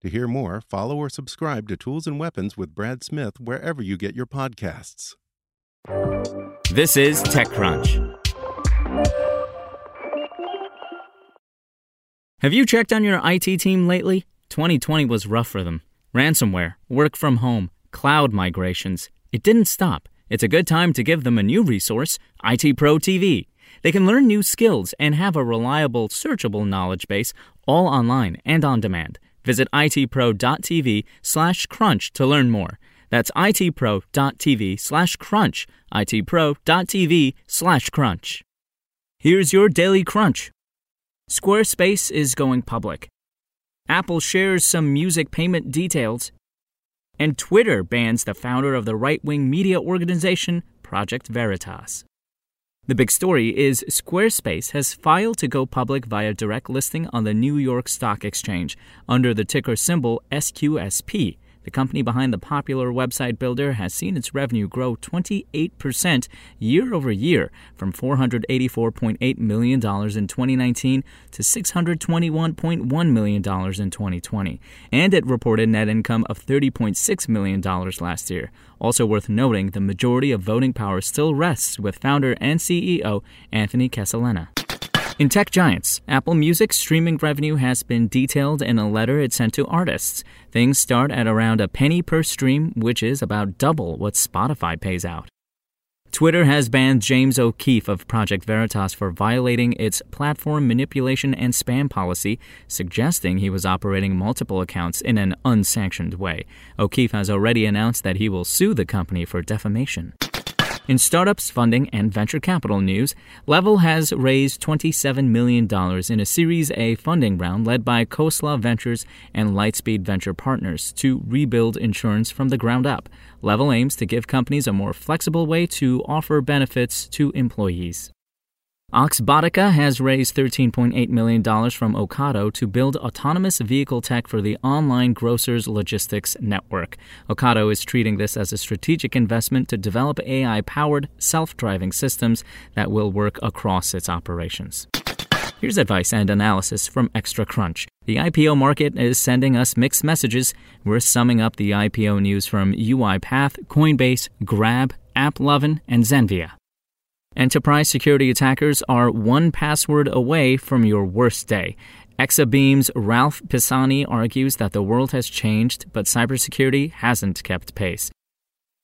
To hear more, follow or subscribe to Tools and Weapons with Brad Smith wherever you get your podcasts. This is TechCrunch. Have you checked on your IT team lately? 2020 was rough for them. Ransomware, work from home, cloud migrations. It didn't stop. It's a good time to give them a new resource, ITProTV. They can learn new skills and have a reliable, searchable knowledge base, all online and on demand. Visit itpro.tv/crunch to learn more. That's itpro.tv/crunch, itpro.tv/crunch. Here's your Daily Crunch. Squarespace is going public. Apple shares some music payment details. And Twitter bans the founder of the right-wing media organization, Project Veritas. The big story is Squarespace has filed to go public via direct listing on the New York Stock Exchange under the ticker symbol SQSP. The company behind the popular website builder has seen its revenue grow 28% year over year, from $484.8 million in 2019 to $621.1 million in 2020. And it reported net income of $30.6 million last year. Also worth noting, the majority of voting power still rests with founder and CEO Anthony Casalena. In tech giants, Apple Music's streaming revenue has been detailed in a letter it sent to artists. Things start at around a penny per stream, which is about double what Spotify pays out. Twitter has banned James O'Keefe of Project Veritas for violating its platform manipulation and spam policy, suggesting he was operating multiple accounts in an unsanctioned way. O'Keefe has already announced that he will sue the company for defamation. In startups, funding, and venture capital news, Level has raised $27 million in a Series A funding round led by Khosla Ventures and Lightspeed Venture Partners to rebuild insurance from the ground up. Level aims to give companies a more flexible way to offer benefits to employees. Oxbotica has raised $13.8 million from Ocado to build autonomous vehicle tech for the online grocers logistics network. Ocado is treating this as a strategic investment to develop AI-powered self-driving systems that will work across its operations. Here's advice and analysis from Extra Crunch. The IPO market is sending us mixed messages. We're summing up the IPO news from UiPath, Coinbase, Grab, AppLovin, and Zenvia. Enterprise security attackers are one password away from your worst day. Exabeam's Ralph Pisani argues that the world has changed, but cybersecurity hasn't kept pace.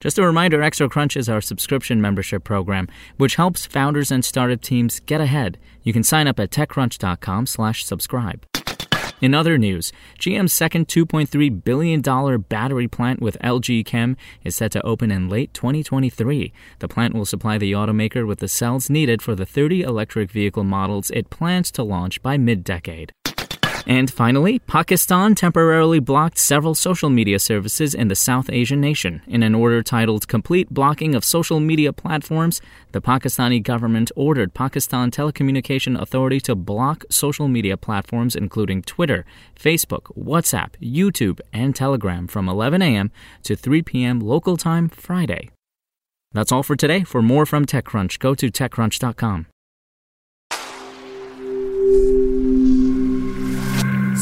Just a reminder, ExtraCrunch is our subscription membership program, which helps founders and startup teams get ahead. You can sign up at techcrunch.com/subscribe. In other news, GM's second $2.3 billion battery plant with LG Chem is set to open in late 2023. The plant will supply the automaker with the cells needed for the 30 electric vehicle models it plans to launch by mid-decade. And finally, Pakistan temporarily blocked several social media services in the South Asian nation. In an order titled Complete Blocking of Social Media Platforms, the Pakistani government ordered Pakistan Telecommunication Authority to block social media platforms including Twitter, Facebook, WhatsApp, YouTube, and Telegram from 11 a.m. to 3 p.m. local time Friday. That's all for today. For more from TechCrunch, go to techcrunch.com.